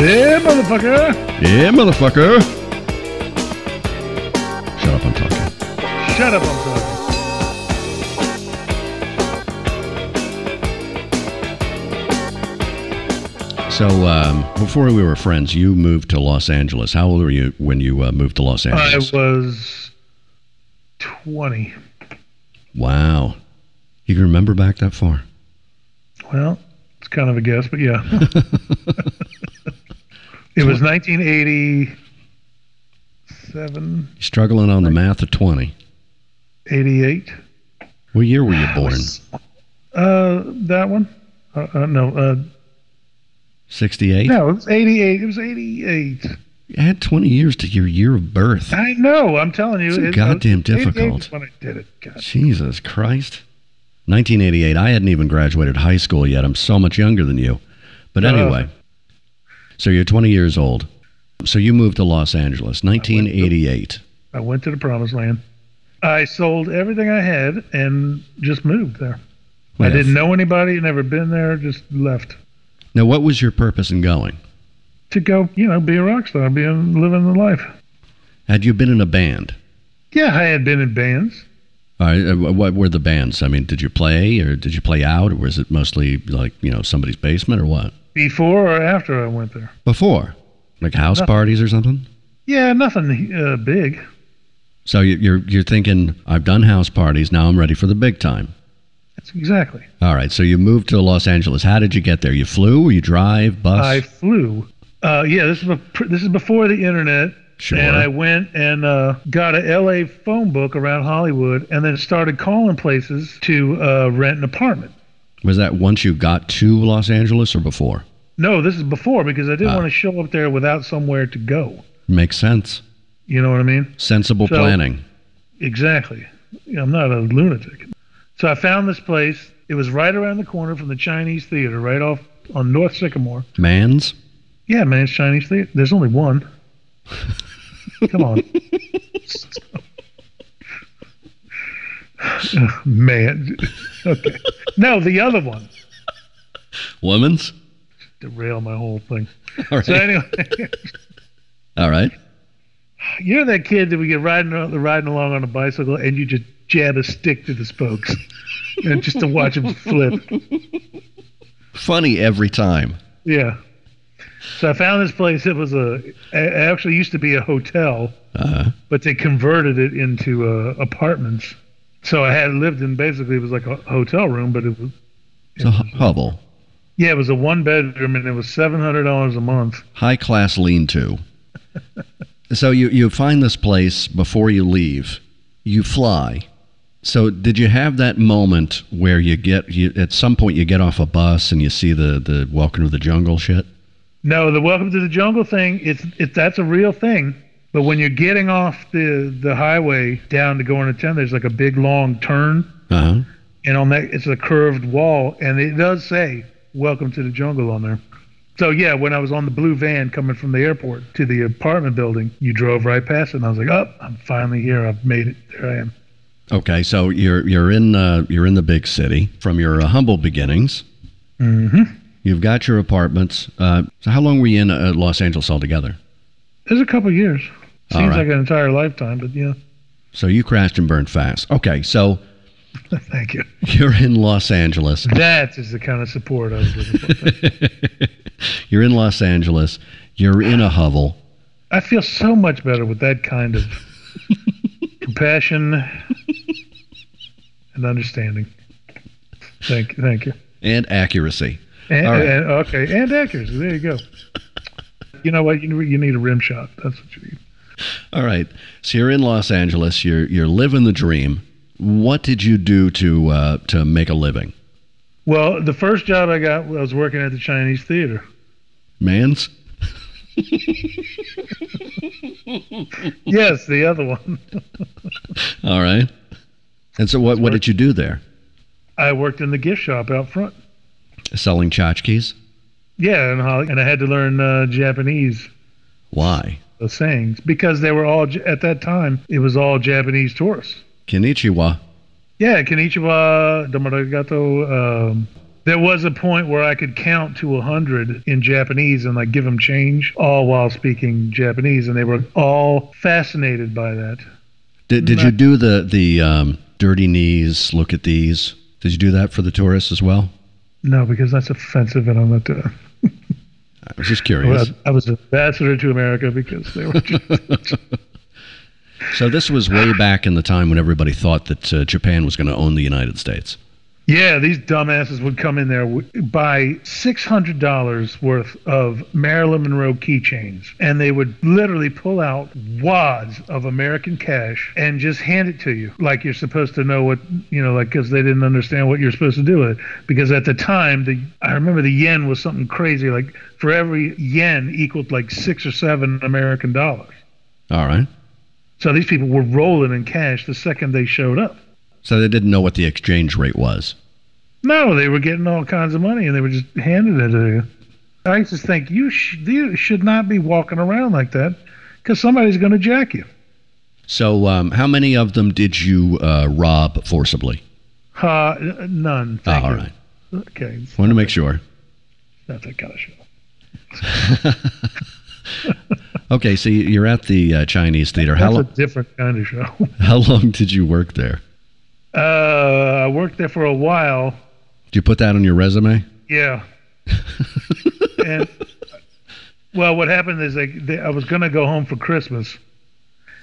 Yeah, motherfucker. Yeah, motherfucker. Shut up, I'm talking. Shut up, I'm talking. So before we were friends, you moved to Los Angeles. How old were you when you moved to Los Angeles? I was 20. Wow. You can remember back that far? Well, it's kind of a guess, but yeah. It was 1987. You're struggling on the math of 20. 88. What year were you born? That one? No, 68? No, it was 88. It was 88. Add 20 years to your year of birth. I know. I'm telling you. It's goddamn difficult. When I did it. God. Jesus Christ. 1988. I hadn't even graduated high school yet. I'm so much younger than you. But anyway. So you're 20 years old. So you moved to Los Angeles. 1988. I went to the promised land. I sold everything I had and just moved there. Yes. I didn't know anybody. Never been there. Just left. Now, what was your purpose in going? To go, you know, be a rock star, living the life. Had you been in a band? Yeah, I had been in bands. All right, what were the bands? I mean, did you play, or did you play out, or was it mostly like, you know, somebody's basement or what? Before or after I went there? Before, like house parties or something? Yeah, nothing big. So you're thinking, I've done house parties, now I'm ready for the big time. Exactly. All right. So you moved to Los Angeles. How did you get there? You flew? You drive? Bus? I flew. Yeah. This is before the internet. Sure. And I went and got a L.A. phone book around Hollywood, and then started calling places to rent an apartment. Was that once you got to Los Angeles or before? No, this is before, because I didn't want to show up there without somewhere to go. Makes sense. You know what I mean? Sensible planning. Exactly. I'm not a lunatic. So I found this place. It was right around the corner from the Chinese Theater, right off on North Sycamore. Mann's? Yeah, Mann's Chinese Theater. There's only one. Come on. Man. Okay. No, the other one. Women's? Derail my whole thing. All right. So anyway. All right. You know that kid that we get riding along on a bicycle, and you just jab a stick to the spokes and just to watch him flip. Funny every time. Yeah. So I found this place. It was actually used to be a hotel, but they converted it into apartments. So I had lived in, basically it was like a hotel room, but it was a hovel. Yeah, it was a one bedroom, and it was $700 a month. High class lean to. So you find this place before you leave. You fly. So did you have that moment where at some point you get off a bus and you see the Welcome to the Jungle shit? No, the Welcome to the Jungle thing, that's a real thing. But when you're getting off the highway down to go into town, there's like a big long turn. Uh-huh. And on that, it's a curved wall. And it does say Welcome to the Jungle on there. So, yeah, when I was on the blue van coming from the airport to the apartment building, you drove right past it, and I was like, oh, I'm finally here. I've made it. There I am. Okay, so you're in the big city from your humble beginnings. Mm-hmm. You've got your apartments. So how long were you in Los Angeles altogether? It was a couple of years. Seems like an entire lifetime, but yeah. So you crashed and burned fast. Okay, so... Thank you. You're in Los Angeles. That is the kind of support I was looking for. You're in Los Angeles. You're in a hovel. I feel so much better with that kind of compassion and understanding. Thank you. And accuracy. And accuracy. There you go. You know what? You need a rim shot. That's what you need. All right. So you're in Los Angeles. You're living the dream. What did you do to make a living? Well, the first job I got, I was working at the Chinese Theater. Mann's? Yes, the other one. All right. And so what did you do there? I worked in the gift shop out front. Selling tchotchkes? Yeah, and I had to learn Japanese. Why? The sayings. Because they were all, at that time, it was all Japanese tourists. Konnichiwa. Yeah, konnichiwa, domo arigato. There was a point where I could count to 100 in Japanese and like give them change, all while speaking Japanese, and they were all fascinated by that. Did you do the dirty knees, look at these? Did you do that for the tourists as well? No, because that's offensive, and I'm not doing it. I was just curious. Well, I was an ambassador to America because they were just... So this was way back in the time when everybody thought that Japan was going to own the United States. Yeah, these dumbasses would come in there, buy $600 worth of Marilyn Monroe keychains, and they would literally pull out wads of American cash and just hand it to you like you're supposed to know what, you know, like, because they didn't understand what you're supposed to do with it. Because at the time, I remember the yen was something crazy, like for every yen equaled like 6 or 7 American dollars. All right. So these people were rolling in cash the second they showed up. So they didn't know what the exchange rate was. No, they were getting all kinds of money, and they were just handing it to you. I used to think, you should not be walking around like that, because somebody's going to jack you. So how many of them did you rob forcibly? None. Oh, all right. Okay. Wanted to make sure. Not that kind of show. Okay, so you're at the Chinese Theater. That's a different kind of show. How long did you work there? I worked there for a while. Did you put that on your resume? Yeah. And well, what happened is I was going to go home for Christmas,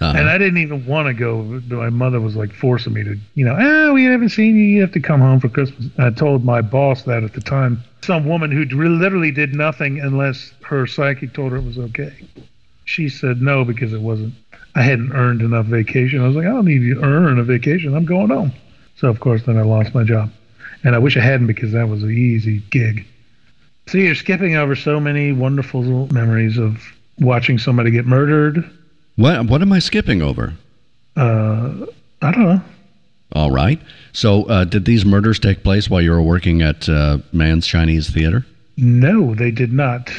and I didn't even want to go. My mother was like forcing me to, we haven't seen you. You have to come home for Christmas. And I told my boss that at the time, some woman who literally did nothing unless her psychic told her it was okay. She said no because it wasn't. I hadn't earned enough vacation. I was like, I don't need to earn a vacation. I'm going home. So, of course, then I lost my job. And I wish I hadn't, because that was an easy gig. See, you're skipping over so many wonderful memories of watching somebody get murdered. What am I skipping over? I don't know. All right. So did these murders take place while you were working at Mann's Chinese Theater? No, they did not.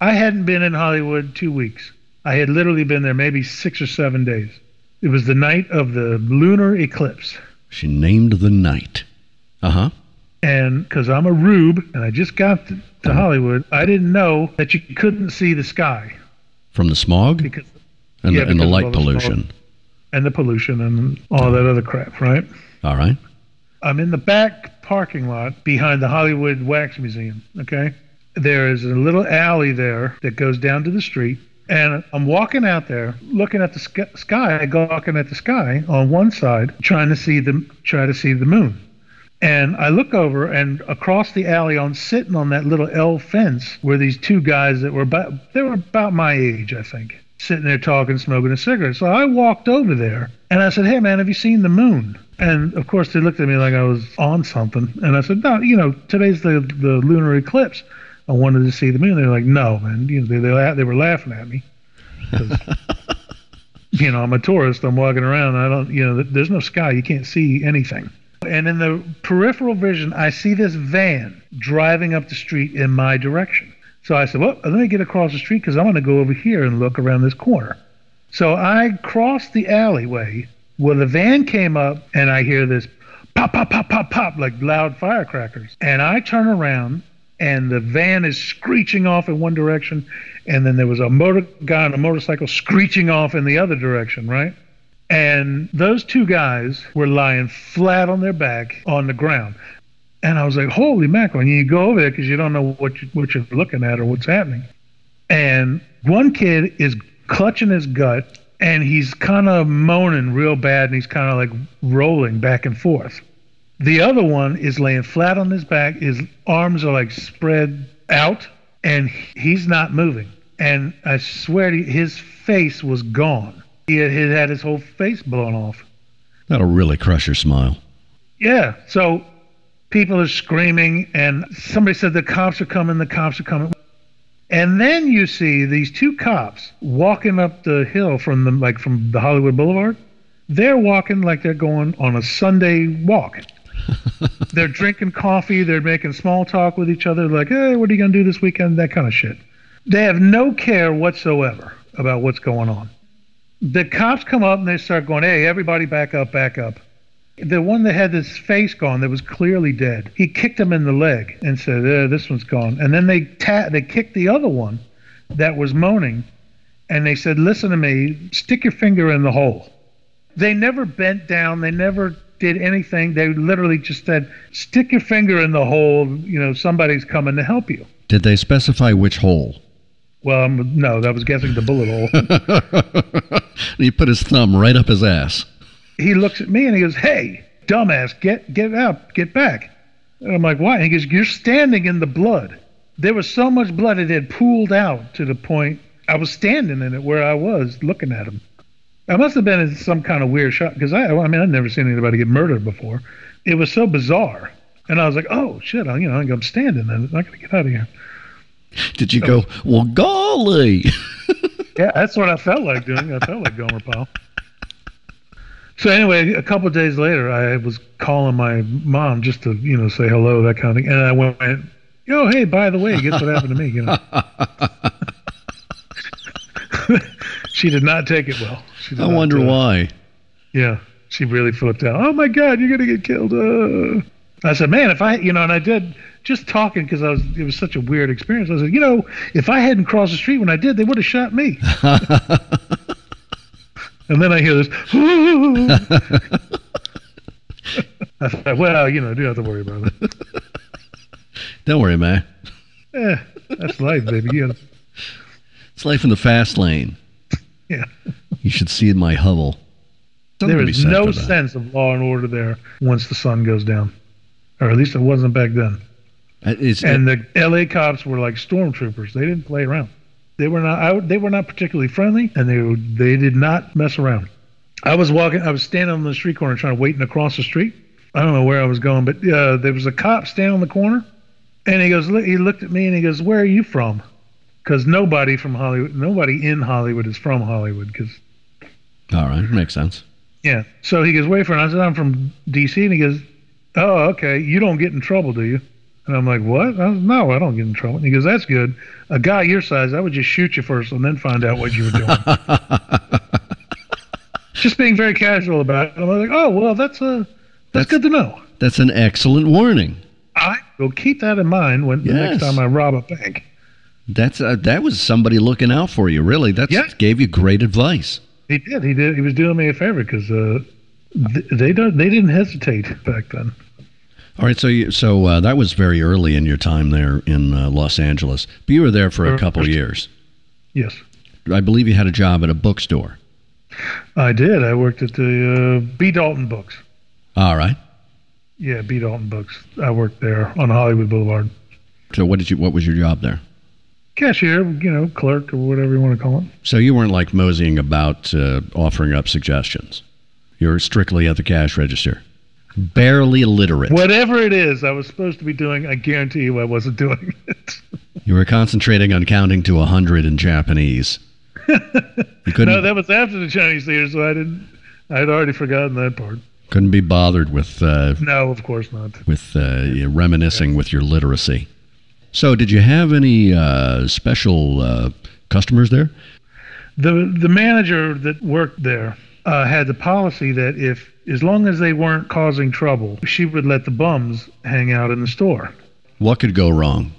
I hadn't been in Hollywood 2 weeks. I had literally been there maybe 6 or 7 days. It was the night of the lunar eclipse. She named the night. Uh-huh. And because I'm a rube and I just got to Hollywood, I didn't know that you couldn't see the sky. From the smog? Because the light pollution. And the pollution and all that other crap, right? All right. I'm in the back parking lot behind the Hollywood Wax Museum, okay? There is a little alley there that goes down to the street. And I'm walking out there, looking at the sky, gawking at the sky on one side, trying to see the moon. And I look over, and across the alley, I'm sitting on that little L fence, were these two guys that were about my age, I think, sitting there talking, smoking a cigarette. So I walked over there, and I said, "Hey, man, have you seen the moon?" And of course, they looked at me like I was on something. And I said, "No, today's the lunar eclipse. I wanted to see the moon." They're like, "No, man." They were laughing at me. I'm a tourist. I'm walking around. I don't, there's no sky. You can't see anything. And in the peripheral vision, I see this van driving up the street in my direction. So I said, "Well, let me get across the street because I want to go over here and look around this corner." So I crossed the alleyway where the van came up, and I hear this pop, pop, pop, pop, pop, like loud firecrackers. And I turn around. And the van is screeching off in one direction, and then there was a guy on a motorcycle screeching off in the other direction, right? And those two guys were lying flat on their back on the ground. And I was like, holy mackerel. And you go over there because you don't know what you're looking at or what's happening. And one kid is clutching his gut, and he's kind of moaning real bad, and he's kind of like rolling back and forth. The other one is laying flat on his back. His arms are like spread out, and he's not moving. And I swear to you, his face was gone. He had his whole face blown off. That'll really crush your smile. Yeah. So people are screaming, and somebody said the cops are coming, the cops are coming. And then you see these two cops walking up the hill from the Hollywood Boulevard. They're walking like they're going on a Sunday walk. They're drinking coffee. They're making small talk with each other, like, "Hey, what are you going to do this weekend?" That kind of shit. They have no care whatsoever about what's going on. The cops come up and they start going, "Hey, everybody back up, back up." The one that had his face gone, that was clearly dead, he kicked him in the leg and said, this one's gone. And then they kicked the other one that was moaning, and they said, listen to me, stick your finger in the hole. They never bent down. They never did anything. They literally just said, stick your finger in the hole. You know, somebody's coming to help you. Did they specify which hole? Well, no, that was guessing the bullet hole. He put his thumb right up his ass. He looks at me and he goes, hey, dumbass, get up, get back. And I'm like, why? And he goes, you're standing in the blood. There was so much blood it had pooled out to the point I was standing in it where I was looking at him. I must have been in some kind of weird shock because I mean, I'd never seen anybody get murdered before. It was so bizarre. And I was like, oh, shit, I'm standing in it. I'm not going to get out of here. Did you go, well, golly? Yeah, that's what I felt like doing. I felt like Gomer Pyle. So anyway, a couple of days later, I was calling my mom just to, you know, say hello, that kind of thing. And I went, yo, hey, by the way, guess what happened to me? You know, she did not take it well. I wonder why. Yeah, she really flipped out. Oh my God, you're gonna get killed! I said, man, if I, you know, and I did just talking because it was such a weird experience. I said, you know, if I hadn't crossed the street when I did, they would have shot me. And then I hear this, I thought, well, you know, I do have to worry about it. Don't worry, man. Yeah, that's life, baby. Yeah. It's life in the fast lane. Yeah. You should see in my hovel. There is no sense of law and order there once the sun goes down. Or at least it wasn't back then. And the L.A. cops were like stormtroopers. They didn't play around. They were not particularly friendly, and they did not mess around. I was standing on the street corner trying to wait to cross the street. I don't know where I was going, but there was a cop standing on the corner, and he looked at me and he goes, "Where are you from?" Because nobody in Hollywood is from Hollywood. All right, makes sense. Yeah. So he goes, "Where are you from?" I said, "I'm from D.C." And he goes, "Oh, okay. You don't get in trouble, do you?" And I'm like, what? I was, no, I don't get in trouble. And he goes, that's good. A guy your size, I would just shoot you first and then find out what you were doing. Just being very casual about it. And I'm like, oh, well, that's good to know. That's an excellent warning. I will keep that in mind the next time I rob a bank. That was somebody looking out for you, really. Gave you great advice. He did. He did. He was doing me a favor because they didn't hesitate back then. All right, so that was very early in your time there in Los Angeles. But you were there for a couple years. Yes. I believe you had a job at a bookstore. I did. I worked at the B. Dalton Books. All right. Yeah, B. Dalton Books. I worked there on Hollywood Boulevard. So what was your job there? Cashier, you know, clerk or whatever you want to call it. So you weren't like moseying about offering up suggestions. You're strictly at the cash register. Barely illiterate. Whatever it is I was supposed to be doing, I guarantee you I wasn't doing it. You were concentrating on counting to 100 in Japanese. You couldn't. No, that was after the Chinese theater, so I'd already forgotten that part. Couldn't be bothered with... no, of course not. With reminiscing with your literacy. So did you have any special customers there? The manager that worked there had the policy that as long as they weren't causing trouble, she would let the bums hang out in the store. What could go wrong?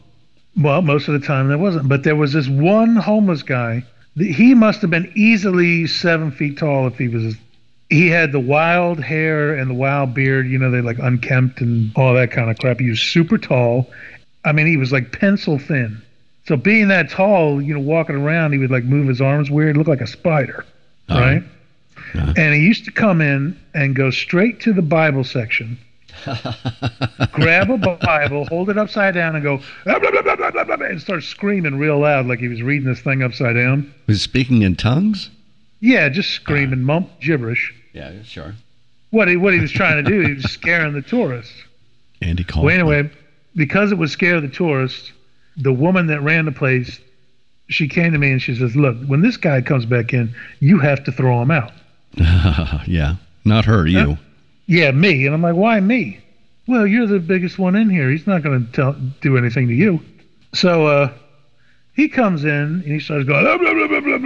Well, most of the time there wasn't. But there was this one homeless guy. He must have been easily 7 feet tall if he was. He had the wild hair and the wild beard. You know, they like unkempt and all that kind of crap. He was super tall. I mean, he was like pencil thin. So being that tall, you know, walking around, he would like move his arms weird, look like a spider, right? Uh-huh. And he used to come in and go straight to the Bible section, grab a Bible, hold it upside down, and go, blah, blah, blah, blah, blah, blah, and start screaming real loud like he was reading this thing upside down. Was he speaking in tongues? Yeah, just screaming, gibberish. Yeah, sure. What he was trying to do, he was scaring the tourists. And he called. Well, anyway, because it would scare the tourists, the woman that ran the place, she came to me and she says, "Look, when this guy comes back in, you have to throw him out." Yeah, not her, you. Yeah, me. And I'm like, why me? Well, you're the biggest one in here. He's not going to do anything to you. So he comes in and he starts going, blah, blah, blah, blah, blah,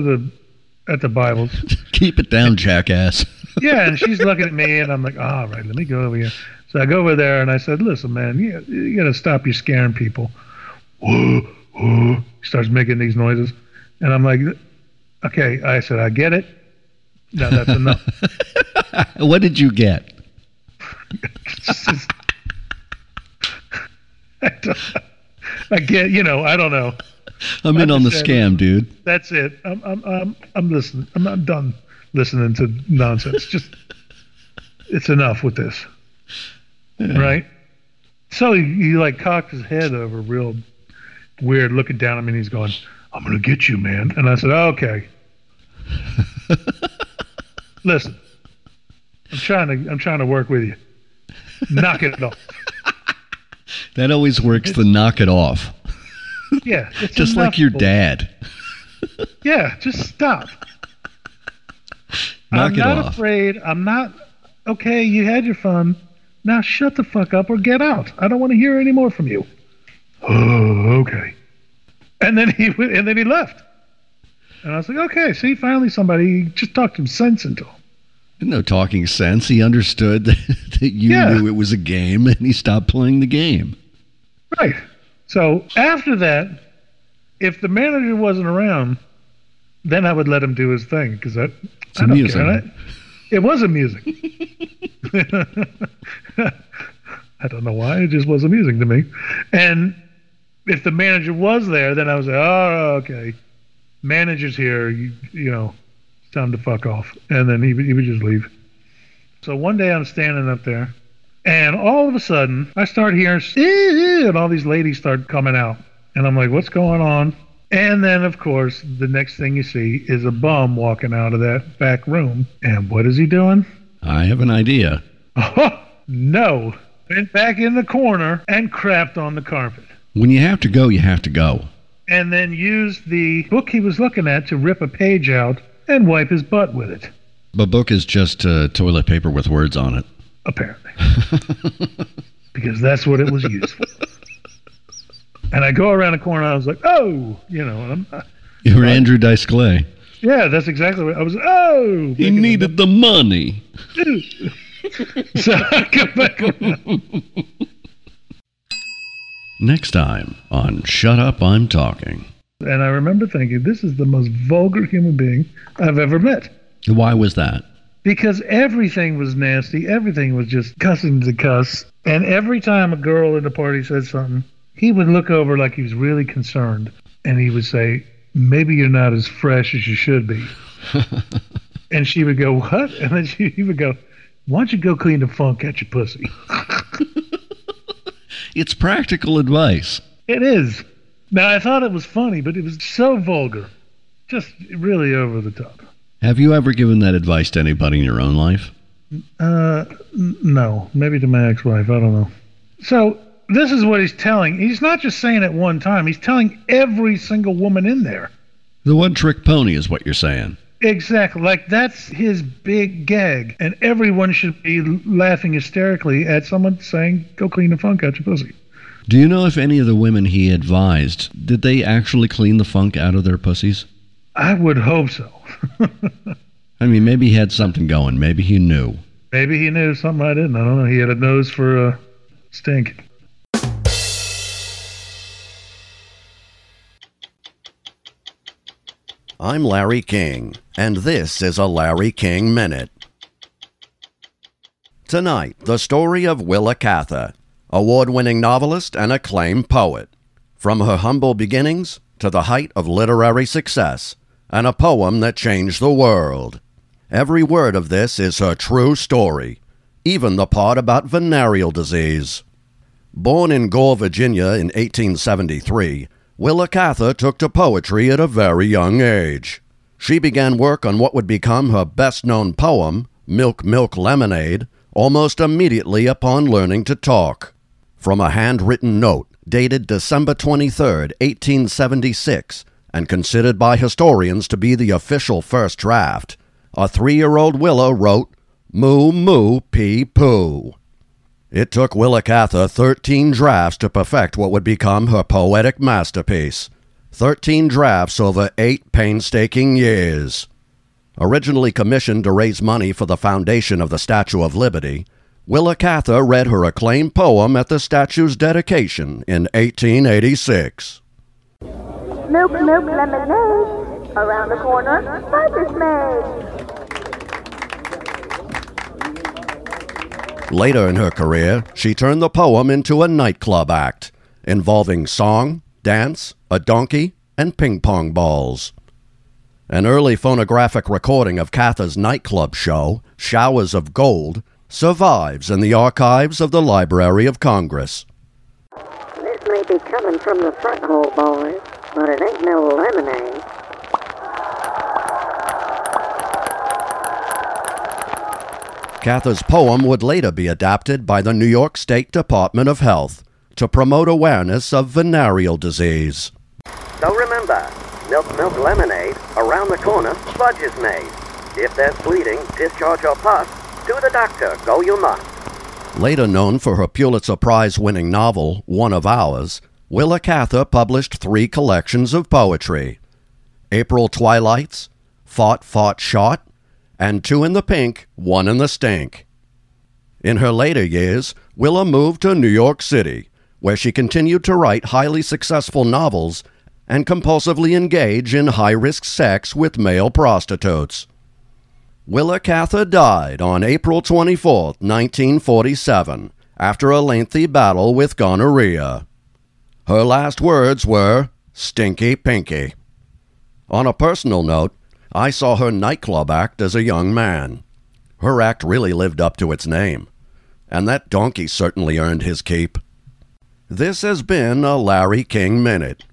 blah, at the Bibles. Keep it down, jackass. Yeah, and she's looking at me, and I'm like, all right, let me go over here. So I go over there, and I said, listen, man, you got to stop you scaring people. He starts making these noises. And I'm like, okay, I said, I get it. Now that's enough. What did you get? I don't know. I'm in on the scam, dude. That's it. I'm listening. I'm done listening to nonsense. Just, it's enough with this, right? So he like cocked his head over, real weird, looking down at me, and he's going, "I'm gonna get you, man." And I said, oh, "Okay, listen, I'm trying to work with you. Knock it off." That always works. The knock it off. Yeah, just like your dad. Yeah, just stop. Knock it off. I'm not afraid. I'm not. Okay, you had your fun. Now shut the fuck up or get out. I don't want to hear any more from you. Oh, okay. And then he left. And I was like, okay, see, finally somebody just talked some sense into him. No talking sense. He understood that you knew it was a game, and he stopped playing the game. Right. So after that, if the manager wasn't around, then I would let him do his thing, because it's amusing. It was amusing. I don't know why. It just was amusing to me. And if the manager was there, then I was like, oh, okay, manager's here. You know, it's time to fuck off. And then he would just leave. So one day I'm standing up there, and all of a sudden, I start hearing, and all these ladies start coming out. And I'm like, what's going on? And then, of course, the next thing you see is a bum walking out of that back room. And what is he doing? I have an idea. Oh, no. Went back in the corner and crapped on the carpet. When you have to go, you have to go. And then used the book he was looking at to rip a page out and wipe his butt with it. The book is just toilet paper with words on it. Apparently. Because that's what it was used for. And I go around the corner, and I was like, oh, and you were Andrew Dice Clay. Yeah, that's exactly what I was. Oh, he needed the money. So I come back around. Next time on Shut Up, I'm Talking. And I remember thinking, this is the most vulgar human being I've ever met. Why was that? Because everything was nasty. Everything was just cussing to cuss. And every time a girl in the party said something, he would look over like he was really concerned. And he would say, maybe you're not as fresh as you should be. And she would go, what? And then he would go, why don't you go clean the funk out your pussy? It's practical advice. It is. Now, I thought it was funny, but it was so vulgar. Just really over the top. Have you ever given that advice to anybody in your own life? No. Maybe to my ex-wife. I don't know. So this is what he's telling. He's not just saying it one time. He's telling every single woman in there. The one-trick pony is what you're saying. Exactly. Like, that's his big gag. And everyone should be laughing hysterically at someone saying, go clean the funk out your pussy. Do you know if any of the women he advised, did they actually clean the funk out of their pussies? I would hope so. I mean, maybe he had something going. Maybe he knew. Maybe he knew something I didn't. I don't know. He had a nose for stink. I'm Larry King, and this is a Larry King Minute. Tonight, the story of Willa Cather, award-winning novelist and acclaimed poet. From her humble beginnings to the height of literary success, and a poem that changed the world. Every word of this is her true story, even the part about venereal disease. Born in Gore, Virginia in 1873, Willa Cather took to poetry at a very young age. She began work on what would become her best-known poem, Milk, Milk, Lemonade, almost immediately upon learning to talk. From a handwritten note dated December 23, 1876, and considered by historians to be the official first draft, a 3-year-old Willa wrote, Moo, moo, pee, poo. It took Willa Cather 13 drafts to perfect what would become her poetic masterpiece. 13 drafts over 8 painstaking years. Originally commissioned to raise money for the foundation of the Statue of Liberty, Willa Cather read her acclaimed poem at the statue's dedication in 1886. Milk, lemonade, around the corner, fudge is made. Later in her career, she turned the poem into a nightclub act, involving song, dance, a donkey, and ping-pong balls. An early phonographic recording of Cather's nightclub show, Showers of Gold, survives in the archives of the Library of Congress. This may be coming from the front hole, boys, but it ain't no lemonade. Cather's poem would later be adapted by the New York State Department of Health to promote awareness of venereal disease. So remember, milk, lemonade, around the corner, fudge is made. If there's bleeding, discharge or pus, to the doctor, go you must. Later known for her Pulitzer Prize-winning novel, One of Ours, Willa Cather published 3 collections of poetry, April Twilights, Fought, Shot, and Two in the Pink, One in the Stink. In her later years, Willa moved to New York City, where she continued to write highly successful novels and compulsively engage in high-risk sex with male prostitutes. Willa Cather died on April 24, 1947, after a lengthy battle with gonorrhea. Her last words were, "Stinky Pinky." On a personal note, I saw her nightclub act as a young man. Her act really lived up to its name. And that donkey certainly earned his keep. This has been a Larry King Minute.